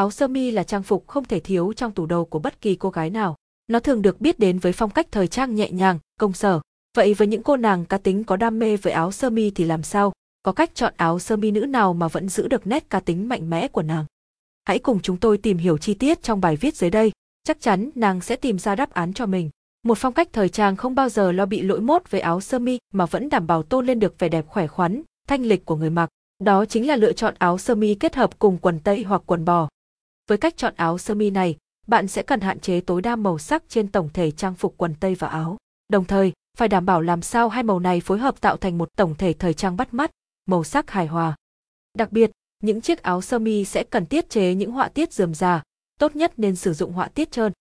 Áo sơ mi là trang phục không thể thiếu trong tủ đồ của bất kỳ cô gái nào. Nó thường được biết đến với phong cách thời trang nhẹ nhàng, công sở. Vậy với những cô nàng cá tính có đam mê với áo sơ mi thì làm sao? Có cách chọn áo sơ mi nữ nào mà vẫn giữ được nét cá tính mạnh mẽ của nàng? Hãy cùng chúng tôi tìm hiểu chi tiết trong bài viết dưới đây. Chắc chắn nàng sẽ tìm ra đáp án cho mình. Một phong cách thời trang không bao giờ lo bị lỗi mốt với áo sơ mi mà vẫn đảm bảo tôn lên được vẻ đẹp khỏe khoắn, thanh lịch của người mặc. Đó chính là lựa chọn áo sơ mi kết hợp cùng quần tây hoặc quần bò. Với cách chọn áo sơ mi này, bạn sẽ cần hạn chế tối đa màu sắc trên tổng thể trang phục quần tây và áo. Đồng thời, phải đảm bảo làm sao hai màu này phối hợp tạo thành một tổng thể thời trang bắt mắt, màu sắc hài hòa. Đặc biệt, những chiếc áo sơ mi sẽ cần tiết chế những họa tiết rườm rà, tốt nhất nên sử dụng họa tiết trơn,